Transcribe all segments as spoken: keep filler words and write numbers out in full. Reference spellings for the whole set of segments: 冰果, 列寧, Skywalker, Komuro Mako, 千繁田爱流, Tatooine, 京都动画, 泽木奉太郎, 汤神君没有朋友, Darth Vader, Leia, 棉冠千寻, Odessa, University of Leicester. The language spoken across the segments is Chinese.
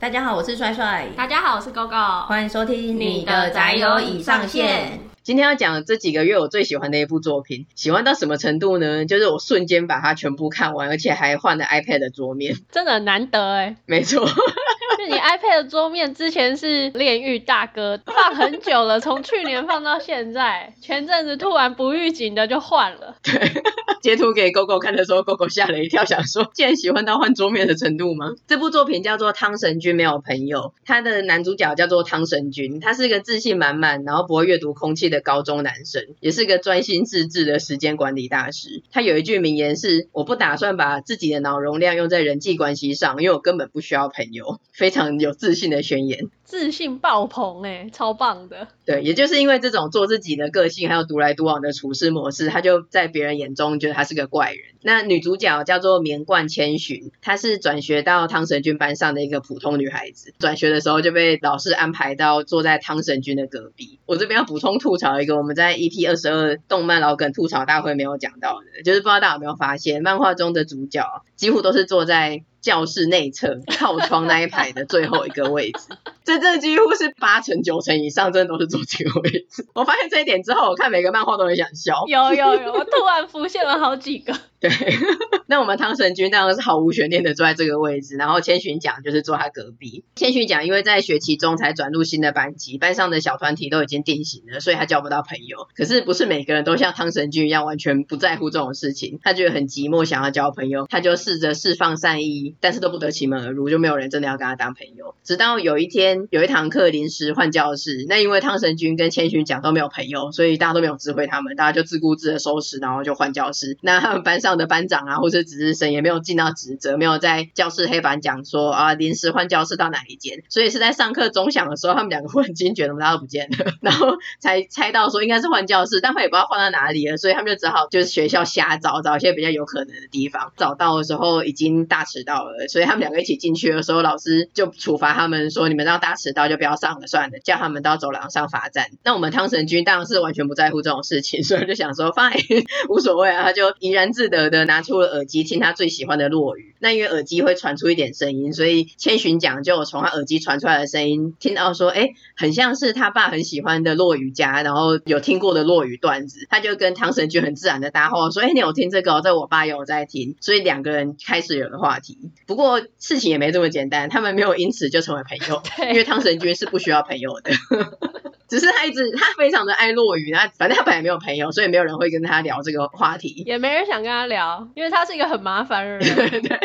大家好，我是帅帅。大家好，我是狗狗。欢迎收听你的宅友已上线。今天要讲这几个月我最喜欢的一部作品，喜欢到什么程度呢？就是我瞬间把它全部看完，而且还换了 iPad 的桌面，真的难得耶。没错。就你 iPad 的桌面之前是炼狱大哥，放很久了，从去年放到现在，前阵子突然不预警的就换了。对，截图给狗狗看的时候，狗狗吓了一跳，想说竟然喜欢到换桌面的程度吗？这部作品叫做《汤神君没有朋友》，他的男主角叫做汤神君，他是个自信满满然后不会阅读空气的高中男生，也是个专心致志的时间管理大师。他有一句名言是：我不打算把自己的脑容量用在人际关系上，因为我根本不需要朋友。非常有自信的宣言，自信爆棚耶、欸、超棒的。对，也就是因为这种做自己的个性还有独来独往的处事模式，他就在别人眼中觉得他是个怪人。那女主角叫做棉冠千寻，她是转学到汤神君班上的一个普通女孩子，转学的时候就被老师安排到坐在汤神君的隔壁。我这边要补充吐槽一个我们在 E P 二十二 动漫老梗吐槽大会没有讲到的，就是不知道大家有没有发现，漫画中的主角几乎都是坐在教室内侧靠窗那一排的最后一个位置。这这几乎是八成九成以上真的都是坐这个位置。我发现这一点之后，我看每个漫画都很想笑。有有有，我突然浮现了好几个。对。那我们汤神君当然是毫无悬念的坐在这个位置，然后千寻奖就是坐他隔壁。千寻奖因为在学期中才转入新的班级，班上的小团体都已经定型了，所以他交不到朋友。可是不是每个人都像汤神君一样完全不在乎这种事情，他觉得很寂寞想要交朋友，他就试着释放善意，但是都不得其门而入，就没有人真的要跟他当朋友。直到有一天有一堂课临时换教室，那因为汤神君跟千寻奖都没有朋友，所以大家都没有指挥他们，大家就自顾自的收拾然后就换教室。那他们班上的班长啊，或是值日生也没有尽到职责，没有在教室黑板讲说啊临时换教室到哪一间，所以是在上课钟响的时候，他们两个忽然惊觉，怎么大家都不见了，然后才猜到说应该是换教室，但他也不知道换到哪里了，所以他们就只好就是学校瞎找，找一些比较有可能的地方。找到的时候已经大迟到了，所以他们两个一起进去的时候，老师就处罚他们说，你们让大迟到就不要上了算了，叫他们到走廊上罚站。那我们汤神君当然是完全不在乎这种事情，所以就想说 fine 无所谓啊，他就怡然自得的拿出了耳机听他最喜欢的落雨。那因为耳机会传出一点声音，所以千寻讲就从他耳机传出来的声音听到说，哎，很像是他爸很喜欢的落雨家，然后有听过的落雨段子。他就跟汤神君很自然的搭话说，哎，你有听这个哦？这我爸也有在听。所以两个人开始有了话题。不过事情也没这么简单，他们没有因此就成为朋友，因为汤神君是不需要朋友的。只是他一直他非常的爱落雨，他反正他本来没有朋友，所以没有人会跟他聊这个话题，也没人想跟他聊，因为他是一个很麻烦的人。对对，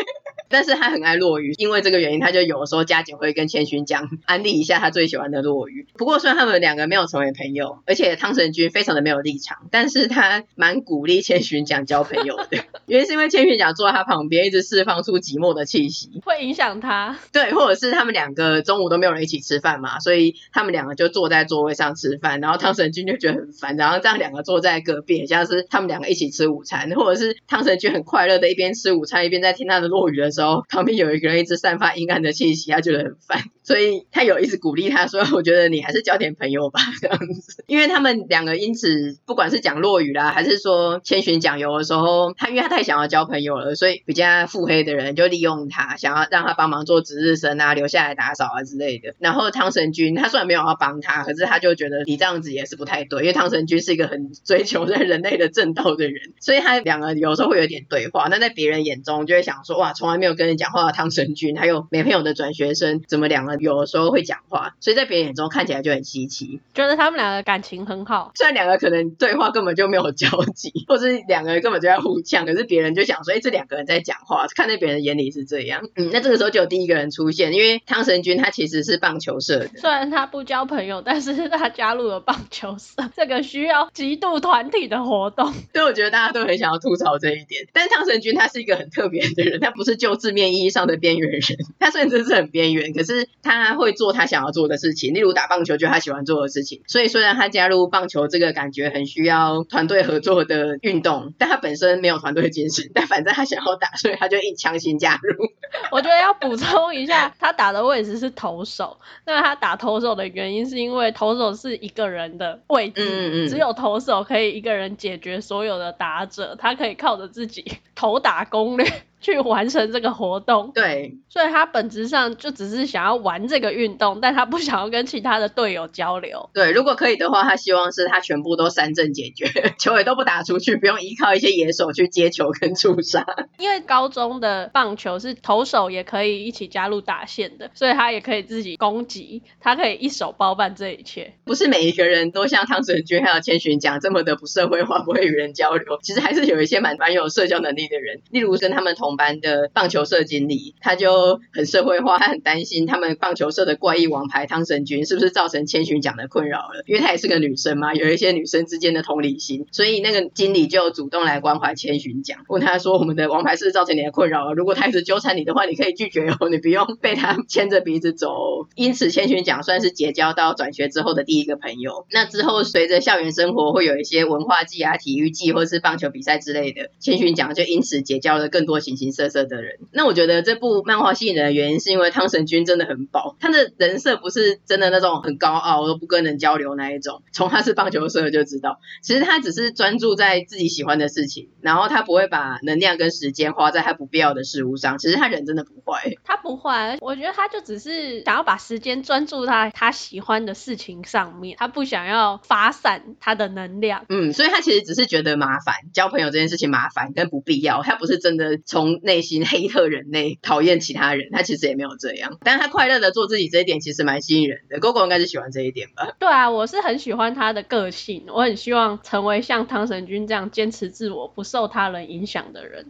但是他很爱落雨，因为这个原因他就有的时候加减会跟千寻讲安利一下他最喜欢的落雨。不过虽然他们两个没有成为朋友，而且汤神君非常的没有立场，但是他蛮鼓励千寻讲交朋友的。原因是因为千寻讲坐在他旁边一直释放出寂寞的气息，会影响他。对，或者是他们两个中午都没有人一起吃饭嘛，所以他们两个就坐在座位上吃饭，然后汤神君就觉得很烦，然后这样两个坐在隔壁，很像是他们两个一起吃午餐，或者是汤神君很快乐的一边吃午餐一边在听他的落雨的时候，旁边有一个人一直散发阴暗的气息，他觉得很烦，所以他有一直鼓励他说，我觉得你还是交点朋友吧，这样子。因为他们两个因此不管是讲落雨啦，还是说千寻讲有的时候他因为他太想要交朋友了，所以比较腹黑的人就利用他，想要让他帮忙做值日生啊，留下来打扫啊之类的。然后汤神君他虽然没有要帮他，可是他就觉得你这样子也是不太对，因为汤神君是一个很追求在人类的正道的人，所以他两个有时候会有点对话，那在别人眼中就会想说，哇，从来没有跟人讲话的汤神君还有没朋友的转学生，怎么两个有的时候会讲话，所以在别人眼中看起来就很稀奇，觉得他们两个感情很好。虽然两个可能对话根本就没有交集，或是两个根本就在互呛，可是别人就想说，哎，这两个人在讲话，看在别人眼里是这样。嗯，那这个时候就有第一个人出现，因为汤神君他其实是棒球社的，虽然他不交朋友，但是他加入了棒球社，这个需要极度团体的活动。对，我觉得大家都很想要吐槽这一点。但汤神君他是一个很特别的人，他不是就字面意义上的边缘人，他甚至是很边缘，可是他会做他想要做的事情，例如打棒球就是他喜欢做的事情，所以虽然他加入棒球这个感觉很需要团队合作的运动，但他本身没有团队精神，但反正他想要打，所以他就一强行加入。我觉得要补充一下，他打的位置是投手，那他打投手的原因是因为投手是一个人的位置，嗯嗯，只有投手可以一个人解决所有的打者，他可以靠着自己投打攻略去完成这个活动。对，所以他本质上就只是想要玩这个运动，但他不想要跟其他的队友交流。对，如果可以的话，他希望是他全部都三振解决，球也都不打出去，不用依靠一些野手去接球跟触杀。因为高中的棒球是投手也可以一起加入打线的，所以他也可以自己攻击，他可以一手包办这一切。不是每一个人都像汤神君还有千寻讲这么的不社会化，不会与人交流，其实还是有一些蛮蛮有社交能力的人，例如跟他们同班的棒球社经理，他就很社会化，他很担心他们棒球社的怪异王牌汤神君是不是造成千寻讲的困扰了，因为他也是个女生嘛，有一些女生之间的同理心，所以那个经理就主动来关怀千寻讲，问他说我们的王牌是不是造成你的困扰了，如果他一直纠缠你的话你可以拒绝哦，你不用被他牵着鼻子走哦。因此千寻讲算是结交到转学之后的第一个朋友。那之后随着校园生活会有一些文化季啊、体育季或是棒球比赛之类的，千寻讲就因此结交了更多形形色色的人。那我觉得这部漫画吸引人的原因是因为汤神君真的很饱，他的人设不是真的那种很高傲都不跟人交流那一种，从他是棒球社就知道，其实他只是专注在自己喜欢的事情，然后他不会把能量跟时间花在他不必要的事物上，其实他人真的不坏，他不坏，我觉得他就只是想要把时间专注在他喜欢的事情上面，他不想要发散他的能量。嗯，所以他其实只是觉得麻烦，交朋友这件事情麻烦跟不必要，他不是真的从内心黑特人类讨厌其他人，他其实也没有这样，但他快乐的做自己这一点其实蛮吸引人的。Gogo应该是喜欢这一点吧？对啊，我是很喜欢他的个性，我很希望成为像汤神君这样坚持自我不受他人影响的人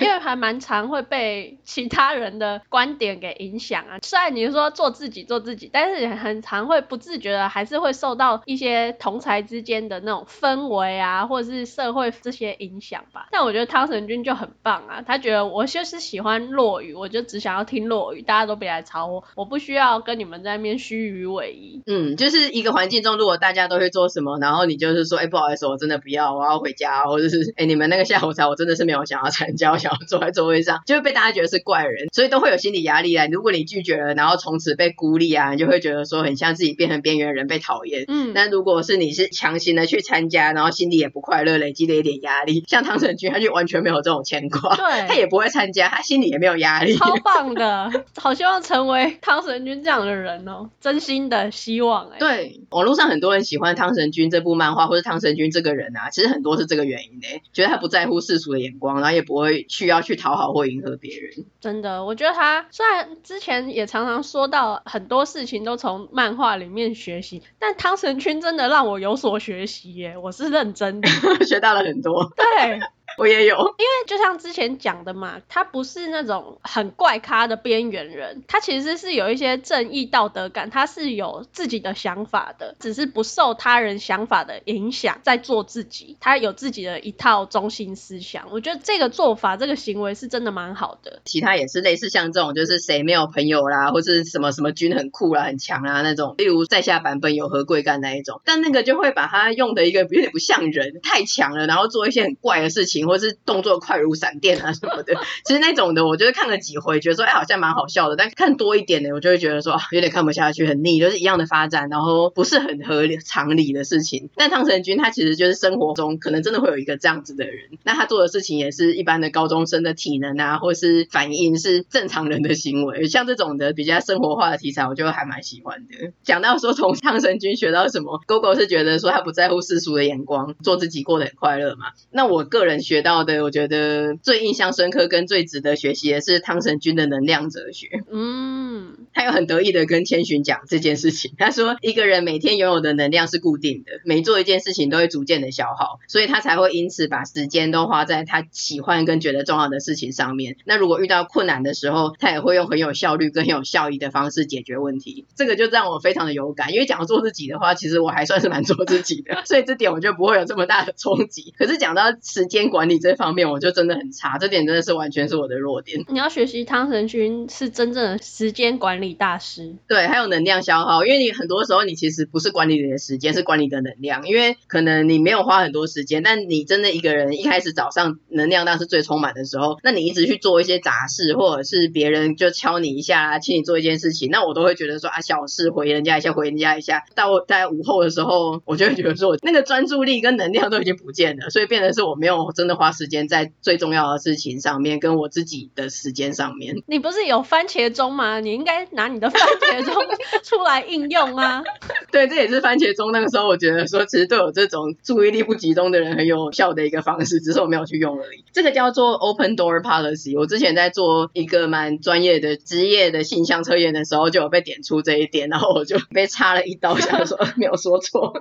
因为还蛮常会被其他人的观点给影响啊，虽然你说做自己做自己，但是很常会不自觉的还是会受到一些同侪之间的那种氛围啊或者是社会这些影响吧。但我觉得汤神君就很棒啊，他觉得我就是喜欢落语，我就只想要听落语，大家都别来吵我，我不需要跟你们在那边虚与委蛇。嗯，就是一个环境中如果大家都会做什么，然后你就是说哎、欸，不好意思我真的不要，我要回家，或者是哎、欸，你们那个下午茶我真的是没有想要参加，我想要坐在座位上，就会被大家觉得是怪人，所以都会有心理压力啊。如果你拒绝了然后从此被孤立啊，你就会觉得说很像自己变成边缘人被讨厌。嗯，那如果是你是强行的去参加，然后心里也不快乐，累积了一点压力，像汤神君他就完全没有这种牵挂，对，他也不会参加，他心里也没有压力，超棒的好希望成为汤神君这样的人哦，真心的希望、欸、对，网络上很多人喜欢汤神君这部漫画或是汤神君这个人啊，其实很多是这个原因、欸、觉得他不在乎世俗的眼光，然后也不会需要去讨好或迎合别人。真的，我觉得他虽然之前也常常说到很多事情都从漫画里面学习，但汤神君真的让我有所学习耶、欸、我是认真的学到了很多。对我也有，因为就像之前讲的嘛，他不是那种很怪咖的边缘人，他其实是有一些正义道德感，他是有自己的想法的，只是不受他人想法的影响在做自己，他有自己的一套中心思想，我觉得这个做法这个行为是真的蛮好的。其他也是类似像这种就是谁没有朋友啦，或是什么什么君很酷啦很强啦那种，例如在下版本有何贵干那一种，但那个就会把他用的一个有点不像人，太强了，然后做一些很怪的事情或是动作快如闪电啊什么的其实那种的我就是看了几回觉得说哎、欸，好像蛮好笑的，但看多一点的我就会觉得说、啊、有点看不下去，很腻，就是一样的发展，然后不是很合理常理的事情。但汤神君他其实就是生活中可能真的会有一个这样子的人，那他做的事情也是一般的高中生的体能啊或是反应是正常人的行为，像这种的比较生活化的题材我就还蛮喜欢的。讲到说从汤神君学到什么， Gogo 是觉得说他不在乎世俗的眼光，做自己过得很快乐嘛。那我个人学学到的我觉得最印象深刻跟最值得学习的是汤神君的能量哲学。嗯，他有很得意的跟千寻讲这件事情，他说一个人每天拥有的能量是固定的，每做一件事情都会逐渐的消耗，所以他才会因此把时间都花在他喜欢跟觉得重要的事情上面，那如果遇到困难的时候他也会用很有效率跟很有效益的方式解决问题。这个就让我非常的有感，因为讲做自己的话其实我还算是蛮做自己的所以这点我就不会有这么大的冲击。可是讲到时间管管理这方面我就真的很差，这点真的是完全是我的弱点。你要学习汤神君是真正的时间管理大师。对，还有能量消耗，因为你很多时候你其实不是管理你的时间，是管理的能量，因为可能你没有花很多时间，但你真的一个人一开始早上能量量是最充满的时候，那你一直去做一些杂事，或者是别人就敲你一下请你做一件事情，那我都会觉得说啊，小事回人家一下回人家一下，到大概午后的时候我就会觉得说我那个专注力跟能量都已经不见了，所以变成是我没有真的花时间在最重要的事情上面跟我自己的时间上面。你不是有番茄钟吗？你应该拿你的番茄钟出来应用啊。对，这也是番茄钟那个时候我觉得说其实对我这种注意力不集中的人很有效的一个方式，只是我没有去用而已。这个叫做 Open Door Policy， 我之前在做一个蛮专业的职业的性向测验的时候就有被点出这一点，然后我就被插了一刀，想说没有说错。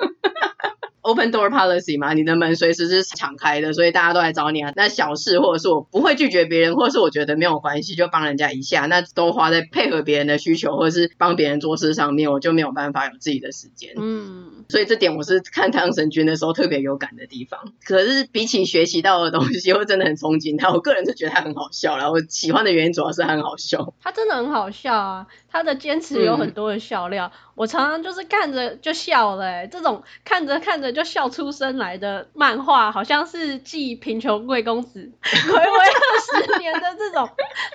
Open door policy 嘛，你的门随时是敞开的，所以大家都来找你啊。那小事或者是我不会拒绝别人，或者是我觉得没有关系就帮人家一下，那都花在配合别人的需求或者是帮别人做事上面，我就没有办法有自己的时间。嗯，所以这点我是看汤神君的时候特别有感的地方。可是比起学习到的东西，我真的很憧憬他。我个人是觉得他很好笑啦，我喜欢的原因主要是他很好笑。他真的很好笑啊，他的坚持有很多的笑料、嗯、我常常就是看着就笑了、欸、这种看着看着就笑出声来的漫画，好像是继贫穷贵公子睽违二十年的这种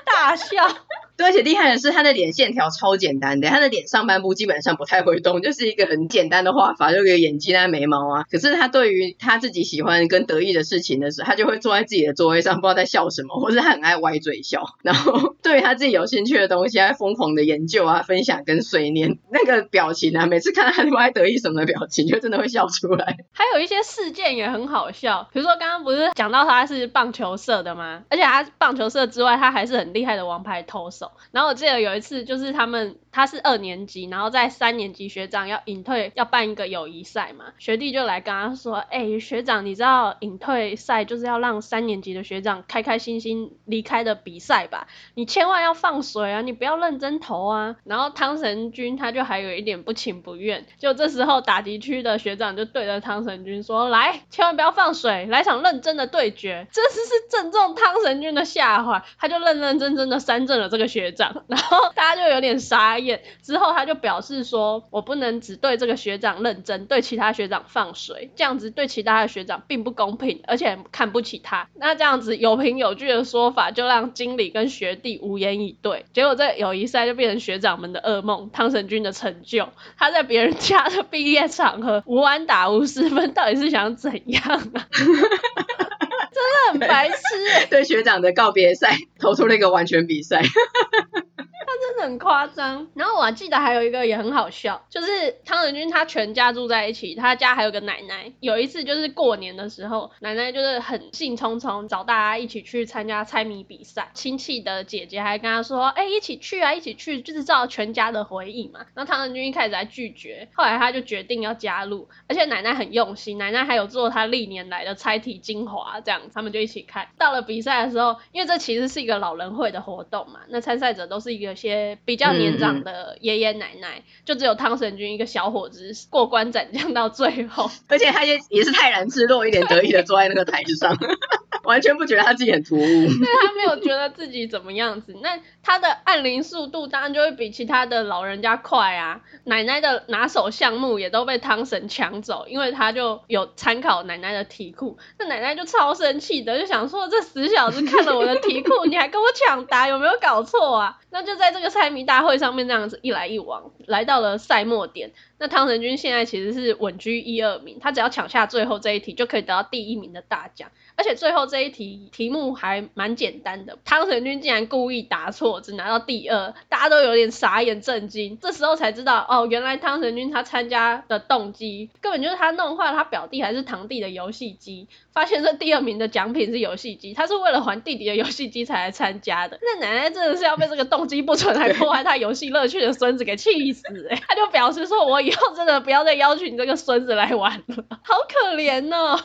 大笑。对，而且厉害的是他的脸线条超简单的，他的脸上半部基本上不太会动，就是一个很简单的画法，就有眼睛啊眉毛啊。可是他对于他自己喜欢跟得意的事情的时候，他就会坐在自己的座位上不知道在笑什么，或是他很爱歪嘴笑，然后对于他自己有兴趣的东西他疯狂的研究啊分享跟碎念，那个表情啊每次看他不爱得意什么的表情就真的会笑出来。还有一些事件也很好笑，比如说刚刚不是讲到他是棒球社的吗？而且他棒球社之外他还是很厉害的王牌投手。然后我记得有一次就是他们他是二年级，然后在三年级学长要隐退要办一个友谊赛嘛，学弟就来跟他说哎、欸，学长你知道隐退赛就是要让三年级的学长开开心心离开的比赛吧，你千万要放水啊，你不要认真投啊。然后汤神君他就还有一点不情不愿，就这时候打击区的学长就对着汤神君说来千万不要放水，来场认真的对决。这次是正中汤神君的下怀，他就认认真真的三振了这个学长，然后大家就有点傻眼。之后他就表示说我不能只对这个学长认真，对其他学长放水，这样子对其他的学长并不公平，而且看不起他。那这样子有凭有据的说法就让经理跟学弟无言以对，结果这友谊赛就变成学长们的噩梦，汤神君的成就。他在别人家的毕业场合无安打无失分，到底是想怎样啊？真的很白痴、欸、对, 对学长的告别赛投出了一个完全比赛。他真的很夸张。然后我还记得还有一个也很好笑，就是汤神君他全家住在一起，他家还有个奶奶。有一次就是过年的时候，奶奶就是很兴冲冲找大家一起去参加猜谜比赛，亲戚的姐姐还跟他说哎、欸，一起去啊一起去，就是照全家的回忆嘛。然后汤神君一开始还拒绝，后来他就决定要加入，而且奶奶很用心，奶奶还有做他历年来的猜题精华这样。他们就一起看到了比赛的时候，因为这其实是一个老人会的活动嘛，那参赛者都是一个些比较年长的爷爷奶奶、嗯、就只有汤神君一个小伙子过关斩将到最后，而且他也是泰然自若一脸得意的坐在那个台上。完全不觉得他自己很突兀。对，他没有觉得自己怎么样子。那他的按铃速度当然就会比其他的老人家快啊。奶奶的拿手项目也都被汤神抢走，因为他就有参考奶奶的题库。那奶奶就超生气的，就想说这死小子看了我的题库你还跟我抢答，有没有搞错啊？那就在这个猜谜大会上面这样子一来一往，来到了赛末点。那汤神君现在其实是稳居一二名，他只要抢下最后这一题就可以得到第一名的大奖。而且最后这一题题目还蛮简单的，汤神君竟然故意答错，只拿到第二，大家都有点傻眼震惊。这时候才知道哦，原来汤神君他参加的动机根本就是他弄坏了他表弟还是堂弟的游戏机，发现这第二名的奖品是游戏机，他是为了还弟弟的游戏机才来参加的。那奶奶真的是要被这个动机不纯还破坏他游戏乐趣的孙子给气死、欸、他就表示说我以后真的不要再要求你这个孙子来玩了，好可怜哦。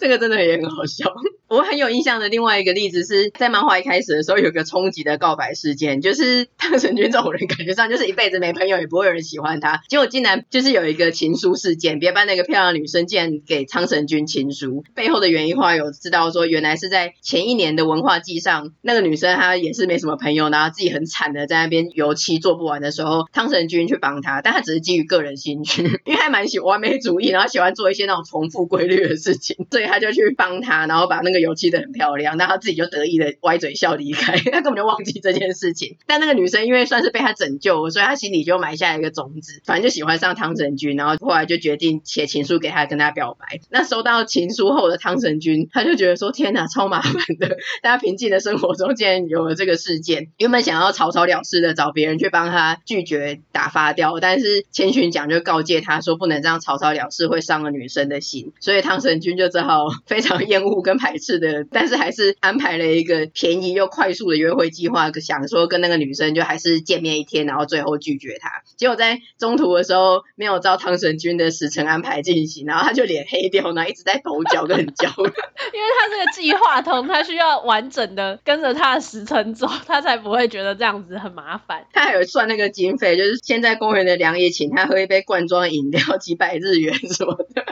这个真的也很好笑。我很有印象的另外一个例子是在漫画一开始的时候有个冲击的告白事件，就是汤神君这种人感觉上就是一辈子没朋友也不会有人喜欢他，结果竟然就是有一个情书事件，别班那个漂亮女生竟然给汤神君情书，背后的原因话有知道说原来是在前一年的文化祭上，那个女生她也是没什么朋友，然后自己很惨的在那边油漆做不完的时候，汤神君去帮她，但她只是基于个人兴趣，因为她蛮喜欢完美主义，然后喜欢做一些那种重复规律的事情，所以她就去帮她，然后把那个油漆得很漂亮，那他自己就得意的歪嘴笑离开，他根本就忘记这件事情。但那个女生因为算是被他拯救，所以他心里就埋下一个种子，反正就喜欢上汤神君，然后后来就决定写情书给他，跟他表白。那收到情书后的汤神君，他就觉得说天哪，超麻烦的，大家平静的生活中竟然有了这个事件，原本想要草草了事的找别人去帮他拒绝打发掉，但是千寻讲就告诫他说不能这样草草了事，会伤了女生的心，所以汤神君就只好非常厌恶跟排斥的，但是还是安排了一个便宜又快速的约会计划，想说跟那个女生就还是见面一天，然后最后拒绝她。结果在中途的时候没有照汤神君的时辰安排进行，然后他就脸黑掉，然后一直在抖脚跟很焦虑，因为他这个计划通他需要完整的跟着他的时辰走，他才不会觉得这样子很麻烦。他还有算那个经费，就是现在公园的凉也请他喝一杯罐装饮料几百日元什么的，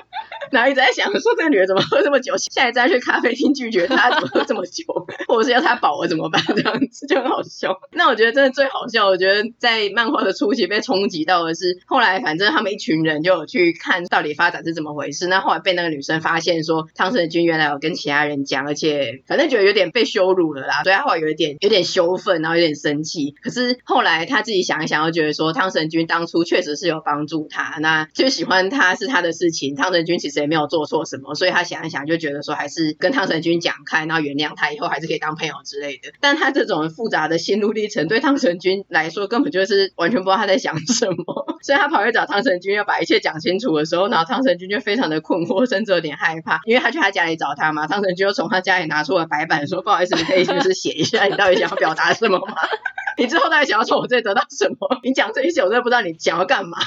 然后一直在想说这个女人怎么喝这么久，下一次再去咖啡厅拒绝她怎么喝这么久，或者是要她饱了怎么办，这样子就很好笑。那我觉得真的最好笑，我觉得在漫画的初期被冲击到的是后来反正他们一群人就有去看到底发展是怎么回事，那后来被那个女生发现说汤神君原来有跟其他人讲，而且反正觉得有点被羞辱了啦，所以他后来有点有点羞愤，然后有点生气。可是后来他自己想一想，就觉得说汤神君当初确实是有帮助他，那就喜欢他是他的事情，汤神君其实也没有做错什么，所以他想一想就觉得说还是跟汤神君讲开，然后原谅他，以后还是可以当朋友之类的。但他这种复杂的心路历程对汤神君来说根本就是完全不知道他在想什么，所以他跑去找汤神君要把一切讲清楚的时候，然后汤神君就非常的困惑，甚至有点害怕，因为他去他家里找他嘛，汤神君就从他家里拿出了白板说不好意思，你可以就是写一下你到底想要表达什么吗？你之后到底想要从我这里得到什么？你讲这一些我真的不知道你想要干嘛。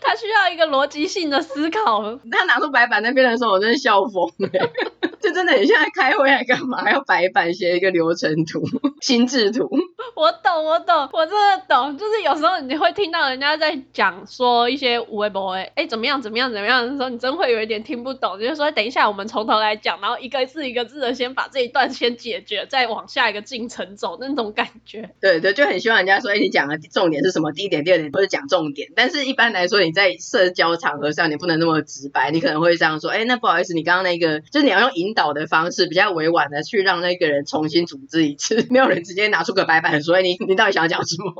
他需要一个逻辑性的思考。他拿出白板那边的时候我真的笑疯了、欸、就真的很像在开会还干嘛要白板写一个流程图心智图。我懂我懂我真的懂，就是有时候你会听到人家在讲说一些有的没的、欸、怎么样怎么样怎么样的时候，你真会有一点听不懂，就是说等一下我们从头来讲，然后一个字一个字的先把这一段先解决，再往下一个进程走那种感觉。对对，就很希望人家说、欸、你讲的重点是什么，第一点第二点都是讲重点，但是一般来说你在社交场合上你不能那么直白，你可能会这样说哎、欸，那不好意思你刚刚那个，就是你要用引导的方式比较委婉的去让那个人重新组织一次，没有人直接拿出个白板说、欸、你, 你到底想要讲什么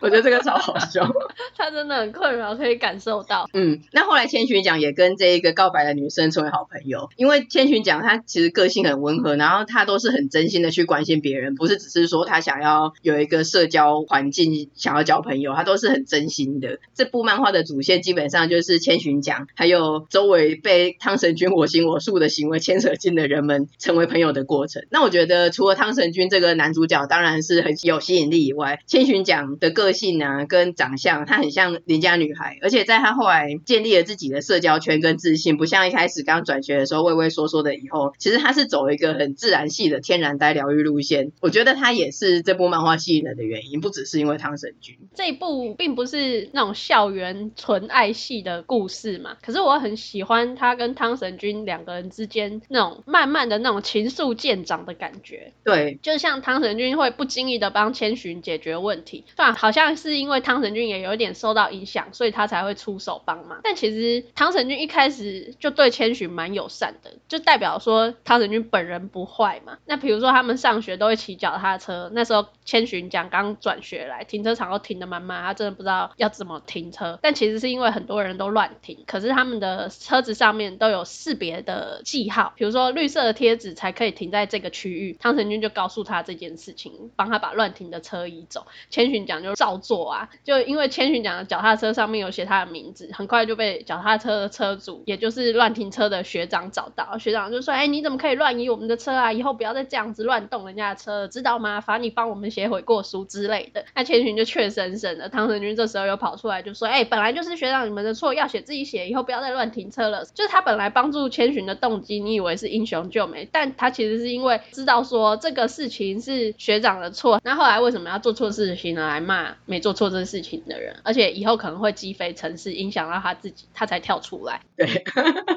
我觉得这个超好笑他真的很困扰，可以感受到。嗯，那后来千寻讲也跟这一个告白的女生成为好朋友，因为千寻讲他其实个性很温和，然后他都是很真心的去关心别人，不是只是说他想要有一个社交环境想要交朋友，他都是很真心的。这部漫画的主线基本上就是千寻讲还有周围被汤神君我行我素的行为牵扯进的人们成为朋友的过程。那我觉得除了汤神君这个男主角当然是很有吸引力以外，千寻讲的个性啊跟长相，他很像邻家女孩，而且在他后来建立了自己的社交圈跟自信，不像一开始刚转学的时候畏畏缩缩的，以后其实他是走一个很自然系的天然呆疗愈路线。我觉得他也是这部漫画吸引人的原因，不只是因为汤神君。这一部并不是那种校园纯爱系的故事嘛，可是我很喜欢他跟汤神君两个人之间那种慢慢的那种情愫渐长的感觉。对，就像汤神君会不经意的帮千寻解决问题，虽然好像是因为汤神君也有一点受到影响，所以他才会出手帮忙，但其实汤神君一开始就对千寻蛮友善的，就代表说汤神君本人不坏嘛。那比如说他们上学都会骑脚踏车，那时候千寻讲刚转学来停车场都停得满满，他真的不知道要怎么停车，但其实是因为很多人都乱停，可是他们的车子上面都有识别的记号，比如说绿色的贴纸才可以停在这个区域，汤神君就告诉他这件事情，帮他把乱停的车移走，千寻讲就照做啊，就因为千寻讲的脚踏车上面有写他的名字，很快就被脚踏车的车主也就是乱停车的学长找到，学长就说哎、欸，你怎么可以乱移我们的车啊，以后不要再这样子乱动人家的车知道吗，罚你帮我们写悔过书之类的。那千寻就怯生生的，唐神君这时候又跑出来就说，哎、欸，本来就是学长你们的错，要写自己写，以后不要再乱停车了。就是他本来帮助千寻的动机，你以为是英雄救美，但他其实是因为知道说这个事情是学长的错，那后来为什么要做错事情呢？来骂没做错这事情的人，而且以后可能会击飞城市，影响到他自己，他才跳出来。对，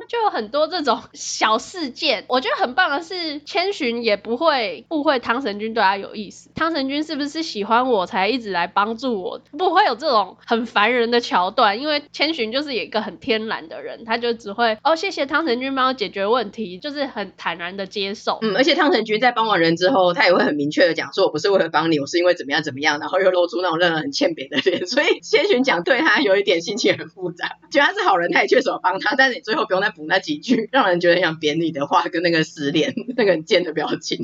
就有很多这种小事件。我觉得很棒的是，千寻也不会误会汤神君对他有意思，汤神君是不是喜欢我才一直来帮助我，不会有这种很烦人的桥段。因为千寻就是一个很天然的人，他就只会哦，谢谢汤神君帮我解决问题，就是很坦然的接受。嗯，而且汤神君在帮完人之后，他也会很明确的讲说，我不是为了帮你，我是因为怎么样怎么样，然后又露出那种让人很欠扁的脸。所以千寻讲对他有一点心情很复杂，觉得他是好人，他也确实有帮他，但是你最后不用再补那几句让人觉得很想扁你的话跟那个失恋那个很贱的表情。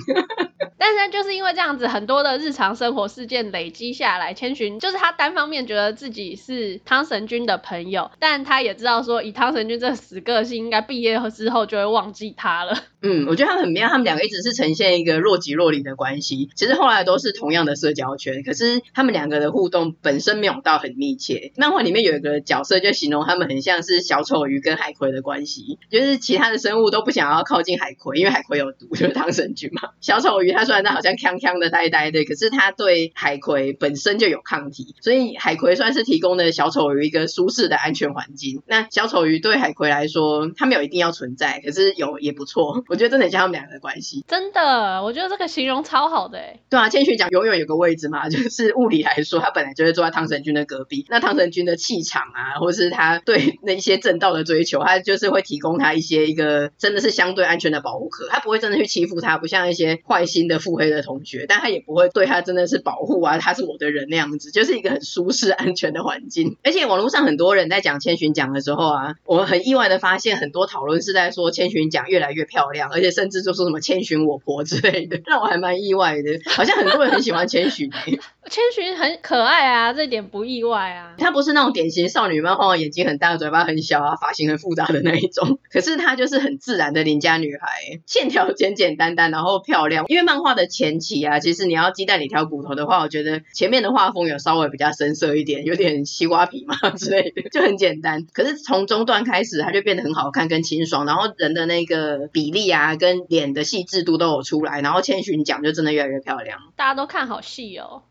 但是就是因为这样子，很多的日常生活事件累积下来，千寻就是他单方面觉得自己是汤神君的朋友，但他也知道说以汤神君这死个性，应该毕业之后就会忘记他了。嗯，我觉得他们很妙，他们两个一直是呈现一个若即若离的关系，其实后来都是同样的社交圈，可是他们两个的互动本身没有到很密切。漫画里面有一个角色就形容他们很像是小丑鱼跟海葵的关系，就是其他的生物都不想要靠近海葵，因为海葵有毒，就是汤神君嘛。小丑鱼他虽然他好像锵锵的呆呆的，可是他对海葵本身就有抗体，所以海葵算是提供了小丑鱼一个舒适的安全环境。那小丑鱼对海葵来说，他没有一定要存在，可是有也不错。我觉得真的很像他们两个的关系，真的，我觉得这个形容超好的。欸，对啊，千寻讲永远有个位置嘛，就是物理来说他本来就会坐在汤神君的隔壁，那汤神君的气场啊，或是他对那一些正道的追求，他就是会提供他一些一个真的是相对安全的保护壳，他不会真的去欺负他，不像一些坏心的腹黑的同学，但他也不会对他真的是保护啊，他是我的人那样子，就是一个很舒适安全的环境。而且网络上很多人在讲千寻奖的时候啊，我很意外的发现很多讨论是在说千寻奖越来越漂亮，而且甚至就说什么千寻我婆之类的，让我还蛮意外的，好像很多人很喜欢千寻。欸，千寻很可爱啊，这点不意外啊，他不是那种典型少女漫画眼睛很大嘴巴很小啊发型很复杂的那一种，可是她就是很自然的邻家女孩，线条简简单单然后漂亮。因为漫画的前期啊，其实你要鸡蛋里挑骨头的话，我觉得前面的画风有稍微比较深色一点，有点西瓜皮嘛之类的，就很简单，可是从中段开始它就变得很好看跟清爽，然后人的那个比例啊跟脸的细致度都有出来，然后千寻奖就真的越来越漂亮，大家都看好戏哦。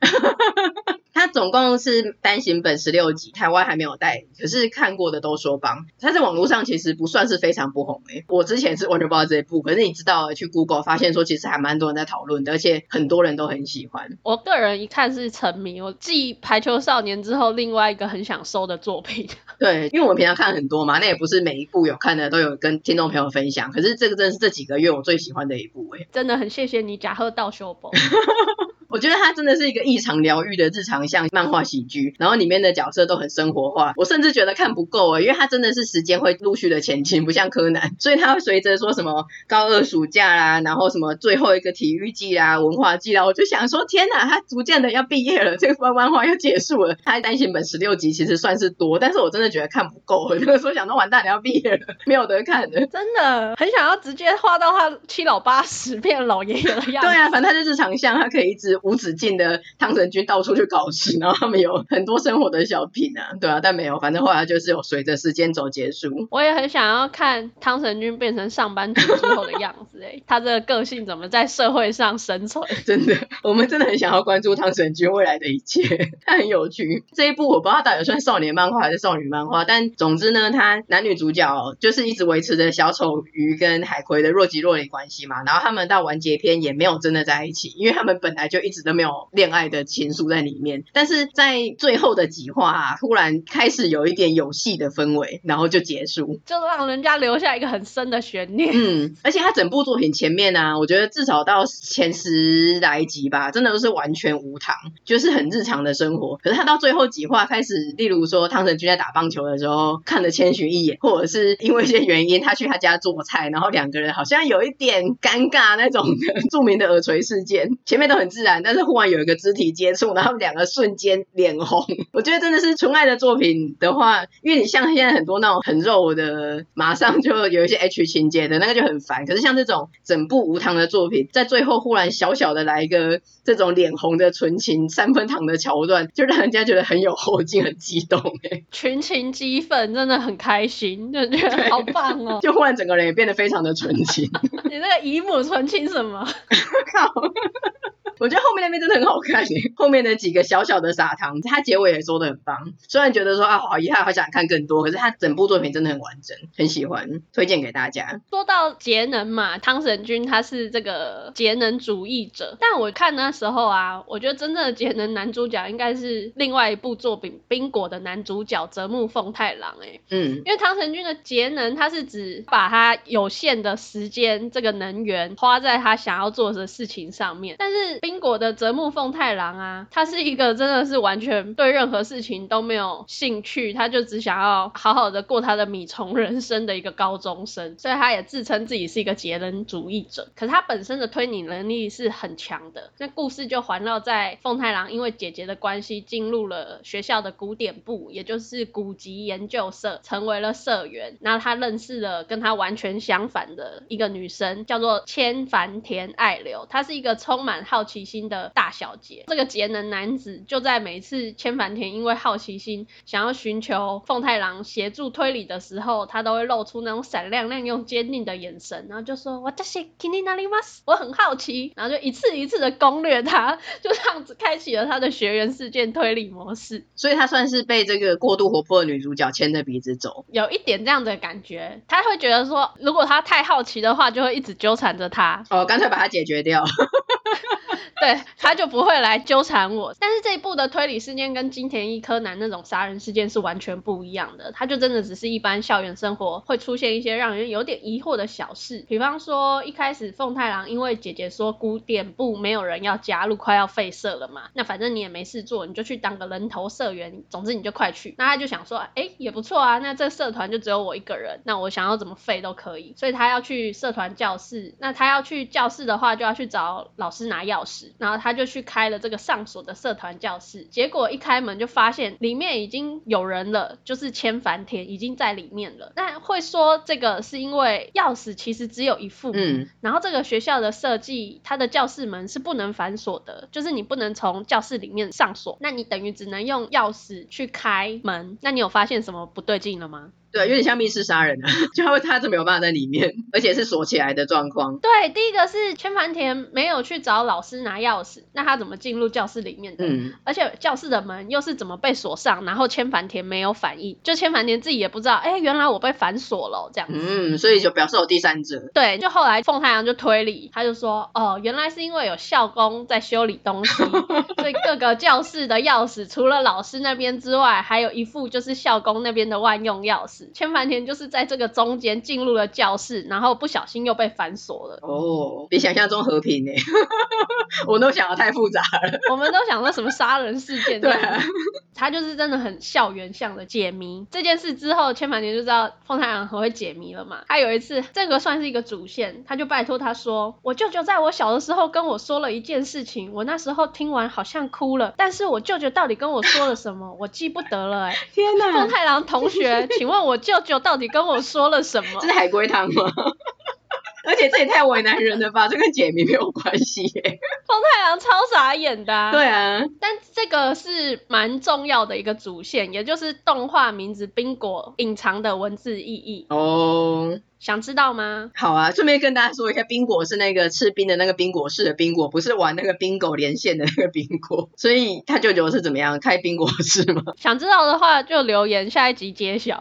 他总共是单行本十六集，台湾还没有带，可是看过的都说棒。他在网络上其实不算是非常不红。欸，我之前是完全不知道这一部，可是你知道去 Google 发现说其实还蛮多人在讨论的，而且很多人都很喜欢。我个人一看是沉迷，我继排球少年之后另外一个很想收的作品。对，因为我们平常看很多嘛，那也不是每一部有看的都有跟听众朋友分享，可是这个真的是这几个月我最喜欢的一部。欸，真的很谢谢你假贺道修博。我觉得它真的是一个异常疗愈的日常向漫画喜剧，然后里面的角色都很生活化，我甚至觉得看不够。欸，因为它真的是时间会陆续的前进，不像柯南，所以它会随着说什么高二暑假啦，然后什么最后一个体育季啦、文化季啦，我就想说天哪，它逐渐的要毕业了，这个漫画要结束了。它单行本十六集其实算是多，但是我真的觉得看不够。那个时候想说完蛋，你要毕业了，没有得看了，真的很想要直接画到他七老八十变老爷爷的样子。对啊，反正它就日常向，它可以一直无止境的汤神君到处去搞事，然后他们有很多生活的小品啊。对啊，但没有，反正后来就是有随着时间走结束。我也很想要看汤神君变成上班族之后的样子。欸，他这个个性怎么在社会上生存。真的，我们真的很想要关注汤神君未来的一切，他很有趣。这一部我不知道到底算少年漫画还是少女漫画，但总之呢，他男女主角就是一直维持着小丑鱼跟海葵的若即若离关系嘛，然后他们到完结篇也没有真的在一起，因为他们本来就一直都没有恋爱的情愫在里面，但是在最后的几话啊，突然开始有一点有戏的氛围，然后就结束，就让人家留下一个很深的悬念。嗯，而且他整部作品前面啊，我觉得至少到前十来集吧，真的都是完全无糖，就是很日常的生活。可是他到最后几话开始，例如说汤神君在打棒球的时候看了千寻一眼，或者是因为一些原因他去他家做菜，然后两个人好像有一点尴尬那种的，著名的耳垂事件，前面都很自然感，但是忽然有一个肢体接触，然后他们两个瞬间脸红。我觉得真的是纯爱的作品的话，因为你像现在很多那种很肉的马上就有一些 H 情节的那个就很烦，可是像这种整部无糖的作品，在最后忽然小小的来一个这种脸红的纯情三分糖的桥段，就让人家觉得很有后劲，很激动、欸、群情激愤，真的很开心，就觉得好棒哦，就忽然整个人也变得非常的纯情。你那个姨母纯情什么靠我觉得后面那边真的很好看，后面的几个小小的撒糖，他结尾也说得很棒，虽然觉得说啊好遗憾好想看更多，可是他整部作品真的很完整，很喜欢，推荐给大家。说到节能嘛，汤神君他是这个节能主义者，但我看那时候啊，我觉得真正的节能男主角应该是另外一部作品冰果的男主角泽木奉太郎、欸嗯、因为汤神君的节能他是指把他有限的时间这个能源花在他想要做的事情上面，但是冰果的泽木奉太郎啊，他是一个真的是完全对任何事情都没有兴趣，他就只想要好好的过他的米虫人生的一个高中生，所以他也自称自己是一个节能主义者，可是他本身的推理能力是很强的。那故事就环绕在奉太郎因为姐姐的关系进入了学校的古典部，也就是古籍研究社，成为了社员，然后他认识了跟他完全相反的一个女生，叫做千繁田爱流，她是一个充满好奇奇心的大小姐。这个节能男子就在每次千繁田因为好奇心想要寻求奉太郎协助推理的时候，他都会露出那种闪亮亮又坚定的眼神，然后就说我很好奇，然后就一次一次的攻略他，就这样子开启了他的学员事件推理模式。所以他算是被这个过度活泼的女主角牵着鼻子走，有一点这样的感觉。他会觉得说如果他太好奇的话就会一直纠缠着他，哦，干脆把他解决掉对，他就不会来纠缠我。但是这一部的推理事件跟金田一柯南那种杀人事件是完全不一样的，他就真的只是一般校园生活会出现一些让人有点疑惑的小事，比方说一开始奉太郎因为姐姐说古典部没有人要加入，快要废社了嘛，那反正你也没事做，你就去当个人头社员，总之你就快去。那他就想说哎，也不错啊，那这社团就只有我一个人，那我想要怎么废都可以，所以他要去社团教室。那他要去教室的话就要去找老师拿钥匙，然后他就去开了这个上锁的社团教室，结果一开门就发现里面已经有人了，就是千繁田已经在里面了。那会说这个是因为钥匙其实只有一副、嗯、然后这个学校的设计，它的教室门是不能反锁的，就是你不能从教室里面上锁，那你等于只能用钥匙去开门。那你有发现什么不对劲了吗？对，有点像密室杀人啊，就他怎么有办法在里面，而且是锁起来的状况。对，第一个是千繁田没有去找老师拿钥匙，那他怎么进入教室里面的、嗯、而且教室的门又是怎么被锁上，然后千繁田没有反应，就千繁田自己也不知道哎，原来我被反锁了这样子。嗯，所以就表示有第三者。对，就后来奉太郎就推理，他就说哦，原来是因为有校工在修理东西所以各个教室的钥匙除了老师那边之外，还有一副就是校工那边的万用钥匙，千繁田就是在这个中间进入了教室，然后不小心又被反锁了。哦，比想象中和平耶我都想要太复杂了我们都想到什么杀人事件对、啊、他就是真的很校园向的解谜这件事。之后千繁田就知道奉太郎很会解谜了嘛，他有一次这个算是一个主线，他就拜托他说我舅舅在我小的时候跟我说了一件事情，我那时候听完好像哭了，但是我舅舅到底跟我说了什么我记不得了。哎、欸，天哪，奉太郎同学请问我舅舅到底跟我说了什么？这是海龟汤吗？而且这也太为难人了吧，这跟解谜没有关系耶。奉太郎超傻眼的、啊、对啊，但这个是蛮重要的一个主线，也就是动画名字冰果隐藏的文字意义哦。Oh.想知道吗？好啊，顺便跟大家说一下，冰果是那个吃冰的那个冰果室的冰果，不是玩那个冰狗连线的那个冰果。所以他舅舅是怎么样开冰果室吗？想知道的话就留言，下一集揭晓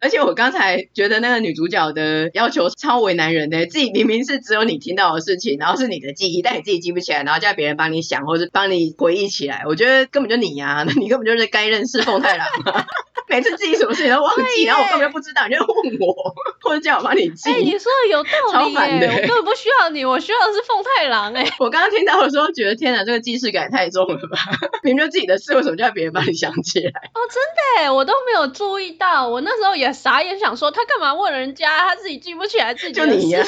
而且我刚才觉得那个女主角的要求超为难人的，自己明明是只有你听到的事情，然后是你的记忆，但你自己记不起来，然后叫别人帮你想或是帮你回忆起来，我觉得根本就你啊，你根本就是该认识奉太郎啊每次记什么事情都忘记，然后我根本就不知道，你就问我，或者叫我帮你记。哎、欸，你说的有道理耶、欸，我根本不需要你，我需要的是凤太郎哎、欸。我刚刚听到的时候觉得天哪，这个既视感太重了吧？明明就自己的事，为什么叫别人帮你想起来？哦，真的耶，我都没有注意到，我那时候也傻眼，想说他干嘛问人家，他自己记不起来自己的事情。就你呀、啊，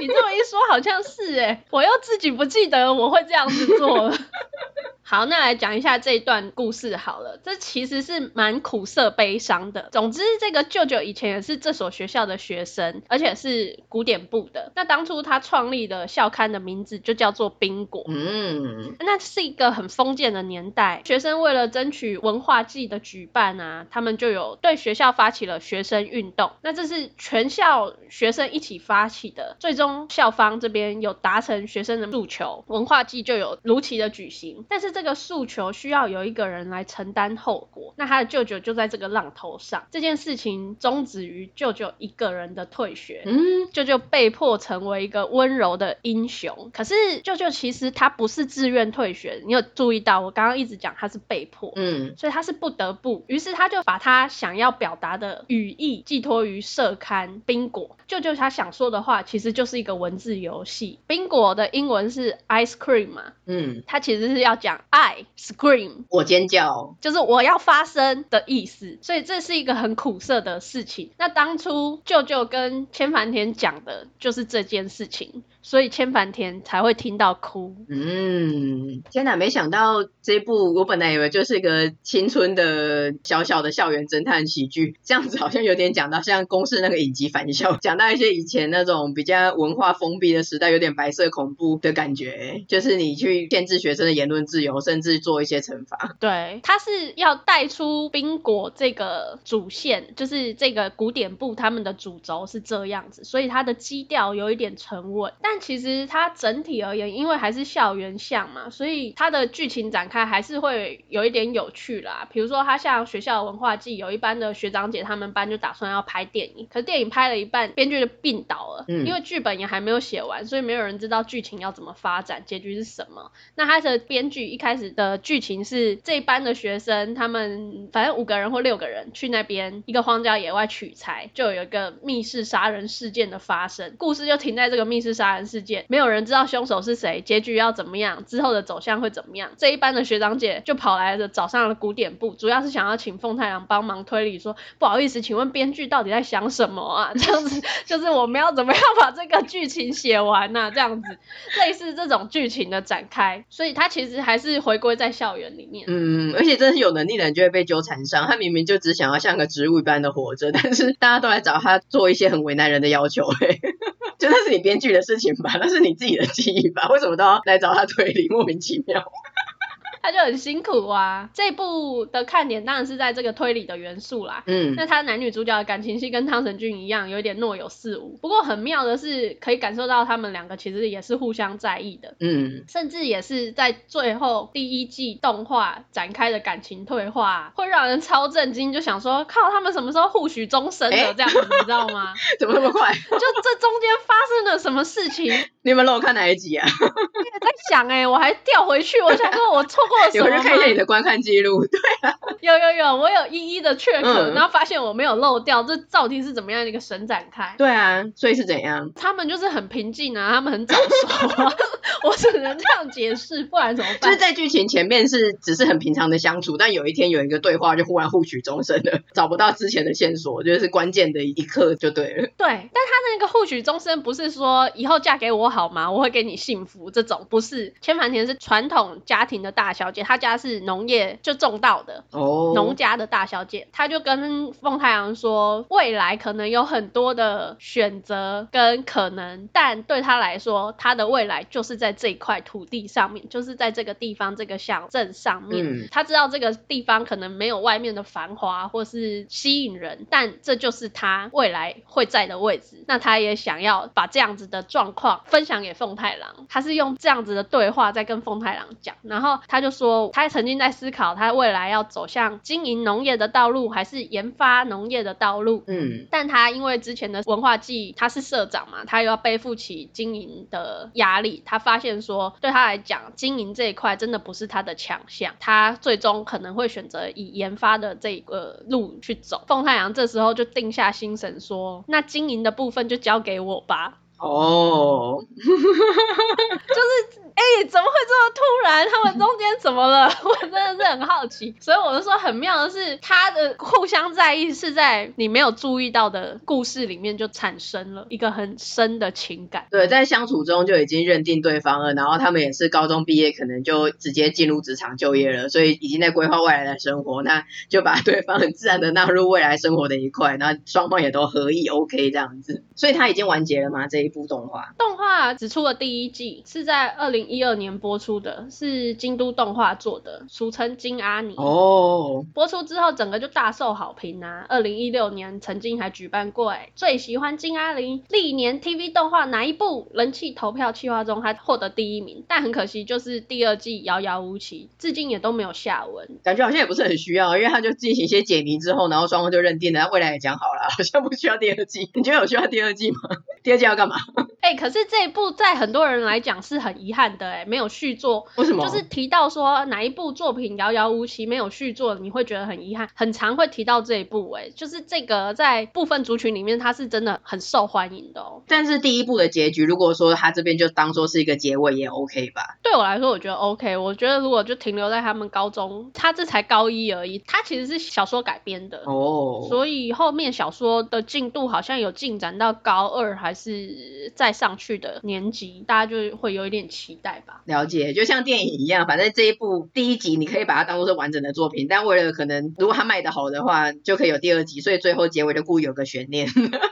你这么一说好像是哎，我又自己不记得我会这样子做了。好，那来讲一下这一段故事好了，这其实是蛮苦涩悲伤的。总之这个舅舅以前也是这所学校的学生，而且是古典部的。那当初他创立的校刊的名字就叫做冰果。嗯，那是一个很封建的年代，学生为了争取文化季的举办啊，他们就有对学校发起了学生运动。那这是全校学生一起发起的，最终校方这边有达成学生的诉求，文化季就有如期的举行。但是这个诉求需要有一个人来承担后果，那他的舅舅就在这个浪头上。这件事情终止于舅舅一个人的退学，嗯，舅舅被迫成为一个温柔的英雄。可是舅舅其实他不是自愿退学，你有注意到我刚刚一直讲他是被迫，嗯，所以他是不得不，于是他就把他想要表达的语义寄托于社刊冰果。舅舅他想说的话其实就是一个文字游戏，冰果的英文是 ice cream 嘛，嗯，他其实是要讲I scream， 我尖叫，就是我要发声的意思。所以这是一个很苦涩的事情。那当初舅舅跟千帆田讲的就是这件事情，所以千帆田才会听到哭。嗯，天哪，没想到这部我本来以为就是一个青春的小小的校园侦探喜剧，这样子好像有点讲到像公视那个影集返校，讲到一些以前那种比较文化封闭的时代，有点白色恐怖的感觉，就是你去限制学生的言论自由，甚至做一些惩罚。对，他是要带出冰果这个主线，就是这个古典部他们的主轴是这样子，所以他的基调有一点沉稳，但其实它整体而言因为还是校园向嘛，所以它的剧情展开还是会有一点有趣啦。比如说它像学校文化季有一班的学长姐他们班就打算要拍电影，可是电影拍了一半编剧就病倒了、嗯、因为剧本也还没有写完，所以没有人知道剧情要怎么发展，结局是什么。那它的编剧一开始的剧情是这一班的学生他们反正五个人或六个人去那边一个荒郊野外取材，就有一个密室杀人事件的发生，故事就停在这个密室杀人事件，没有人知道凶手是谁，结局要怎么样，之后的走向会怎么样。这一班的学长姐就跑来了找上了古典部，主要是想要请凤太郎帮忙推理说，不好意思，请问编剧到底在想什么啊，这样子就是我们要怎么样把这个剧情写完啊，这样子类似这种剧情的展开。所以他其实还是回归在校园里面。嗯，而且真是有能力的人就会被纠缠上，他明明就只想要像个植物一般的活着，但是大家都来找他做一些很为难人的要求、欸、就那是你编剧的事情吧，那是你自己的记忆吧，为什么都要来找他推理，莫名其妙。他就很辛苦啊。这部的看点当然是在这个推理的元素啦。嗯，那他男女主角的感情戏跟汤神俊一样有点若有似无，不过很妙的是可以感受到他们两个其实也是互相在意的。嗯，甚至也是在最后第一季动画展开的感情退化会让人超震惊，就想说靠，他们什么时候互许终身的这样子、欸、你知道吗？怎么那么快？就这中间发生了什么事情？你有没有漏看哪一集啊？我也在想哎、欸，我还调回去，我想说我错过了什么吗？有人看一下你的观看记录。对啊，有有有，我有一一的确认、嗯，然后发现我没有漏掉，这到底是怎么样一个神展开？对啊，所以是怎样？他们就是很平静啊，他们很早熟啊，我只能这样解释，不然怎么办？就是在剧情前面是只是很平常的相处，但有一天有一个对话就忽然互许终身了，找不到之前的线索，就是关键的一刻就对了。对，但他那个互许终身不是说以后嫁给我好吗？我会给你幸福这种，不是。千帆田是传统家庭的大小姐，她家是农业就种稻的、oh. 农家的大小姐，她就跟凤太郎说未来可能有很多的选择跟可能，但对她来说她的未来就是在这一块土地上面，就是在这个地方这个小镇上面、嗯、她知道这个地方可能没有外面的繁华或是吸引人，但这就是她未来会在的位置，那她也想要把这样子的状况分享给凤太郎。她是用这样子的对话在跟凤太郎讲，然后她就说他曾经在思考他未来要走向经营农业的道路还是研发农业的道路。嗯，但他因为之前的文化祭他是社长嘛，他又要背负起经营的压力，他发现说对他来讲经营这一块真的不是他的强项，他最终可能会选择以研发的这个路去走。凤太郎这时候就定下心神说，那经营的部分就交给我吧。哦、oh. 就是哎、欸，怎么会这么突然，他们中间怎么了？我真的是很好奇。所以我就说很妙的是，他的互相在意是在你没有注意到的故事里面就产生了一个很深的情感。对，在相处中就已经认定对方了，然后他们也是高中毕业可能就直接进入职场就业了，所以已经在规划未来的生活，那就把对方很自然的纳入未来生活的一块，然后双方也都合意 OK 这样子。所以他已经完结了吗？这一部动画动画只出了第一季，是在二零一二年播出的，是京都动画做的，俗称京阿尼。哦、oh. 播出之后整个就大受好评啊，二零一六年曾经还举办过哎最喜欢京阿尼历年 T V 动画哪一部人气投票企划中，他获得第一名，但很可惜就是第二季遥遥无期，至今也都没有下文。感觉好像也不是很需要，因为他就进行一些解谜之后，然后双方就认定了，未来也讲好了，好像不需要第二季。你觉得有需要第二季吗？第二季要干嘛？哎、欸，可是这一部在很多人来讲是很遗憾的哎、欸，没有续作。为什么？就是提到说哪一部作品遥遥无期没有续作，你会觉得很遗憾，很常会提到这一部哎、欸，就是这个在部分族群里面它是真的很受欢迎的哦。但是第一部的结局，如果说它这边就当做是一个结尾也 OK 吧？对我来说，我觉得 OK。我觉得如果就停留在他们高中，他这才高一而已，他其实是小说改编的哦， oh. 所以后面小说的进度好像有进展到高二还是在上去的年级，大家就会有一点期待吧。了解，就像电影一样，反正这一部第一集你可以把它当作是完整的作品，但为了可能如果它卖得好的话就可以有第二集，所以最后结尾就故意有个悬念。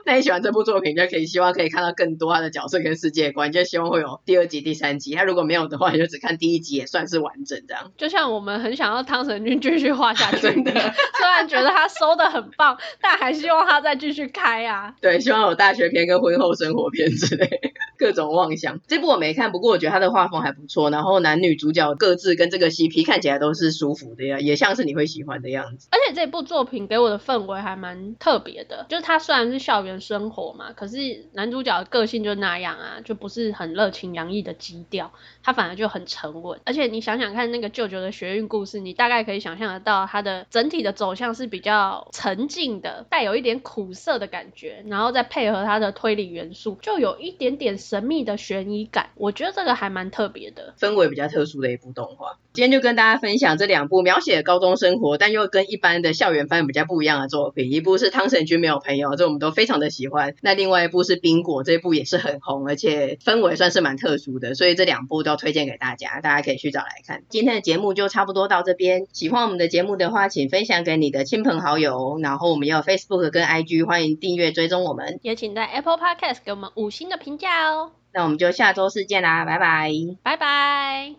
那你喜欢这部作品就可以希望可以看到更多它的角色跟世界观，就希望会有第二集第三集，它如果没有的话你就只看第一集也算是完整这样。就像我们很想要汤神君继续画下去真的虽然觉得他收得很棒但还希望他再继续开啊。对，希望有大学篇跟婚后生活篇之类各种妄想。这部我没看，不过我觉得他的画风还不错，然后男女主角各自跟这个 C P 看起来都是舒服的呀，也像是你会喜欢的样子。而且这部作品给我的氛围还蛮特别的，就是他虽然是校园生活嘛，可是男主角的个性就那样啊，就不是很热情洋溢的基调，他反而就很沉稳。而且你想想看那个舅舅的学运故事，你大概可以想象得到他的整体的走向是比较沉静的，带有一点苦涩的感觉，然后再配合他的推理元素，就有一点点神秘的悬疑感，我觉得这个还蛮特别的，氛围比较特殊的一部动画。今天就跟大家分享这两部描写高中生活但又跟一般的校园番比较不一样的作品，一部是汤神君没有朋友，这我们都非常的喜欢，那另外一部是冰果，这一部也是很红，而且氛围算是蛮特殊的，所以这两部都推荐给大家，大家可以去找来看。今天的节目就差不多到这边，喜欢我们的节目的话请分享给你的亲朋好友，然后我们也有 Facebook 跟 I G， 欢迎订阅追踪我们，也请在 Apple Podcast 给我们五星的评价哦。那我们就下周四见啦，拜拜，拜拜。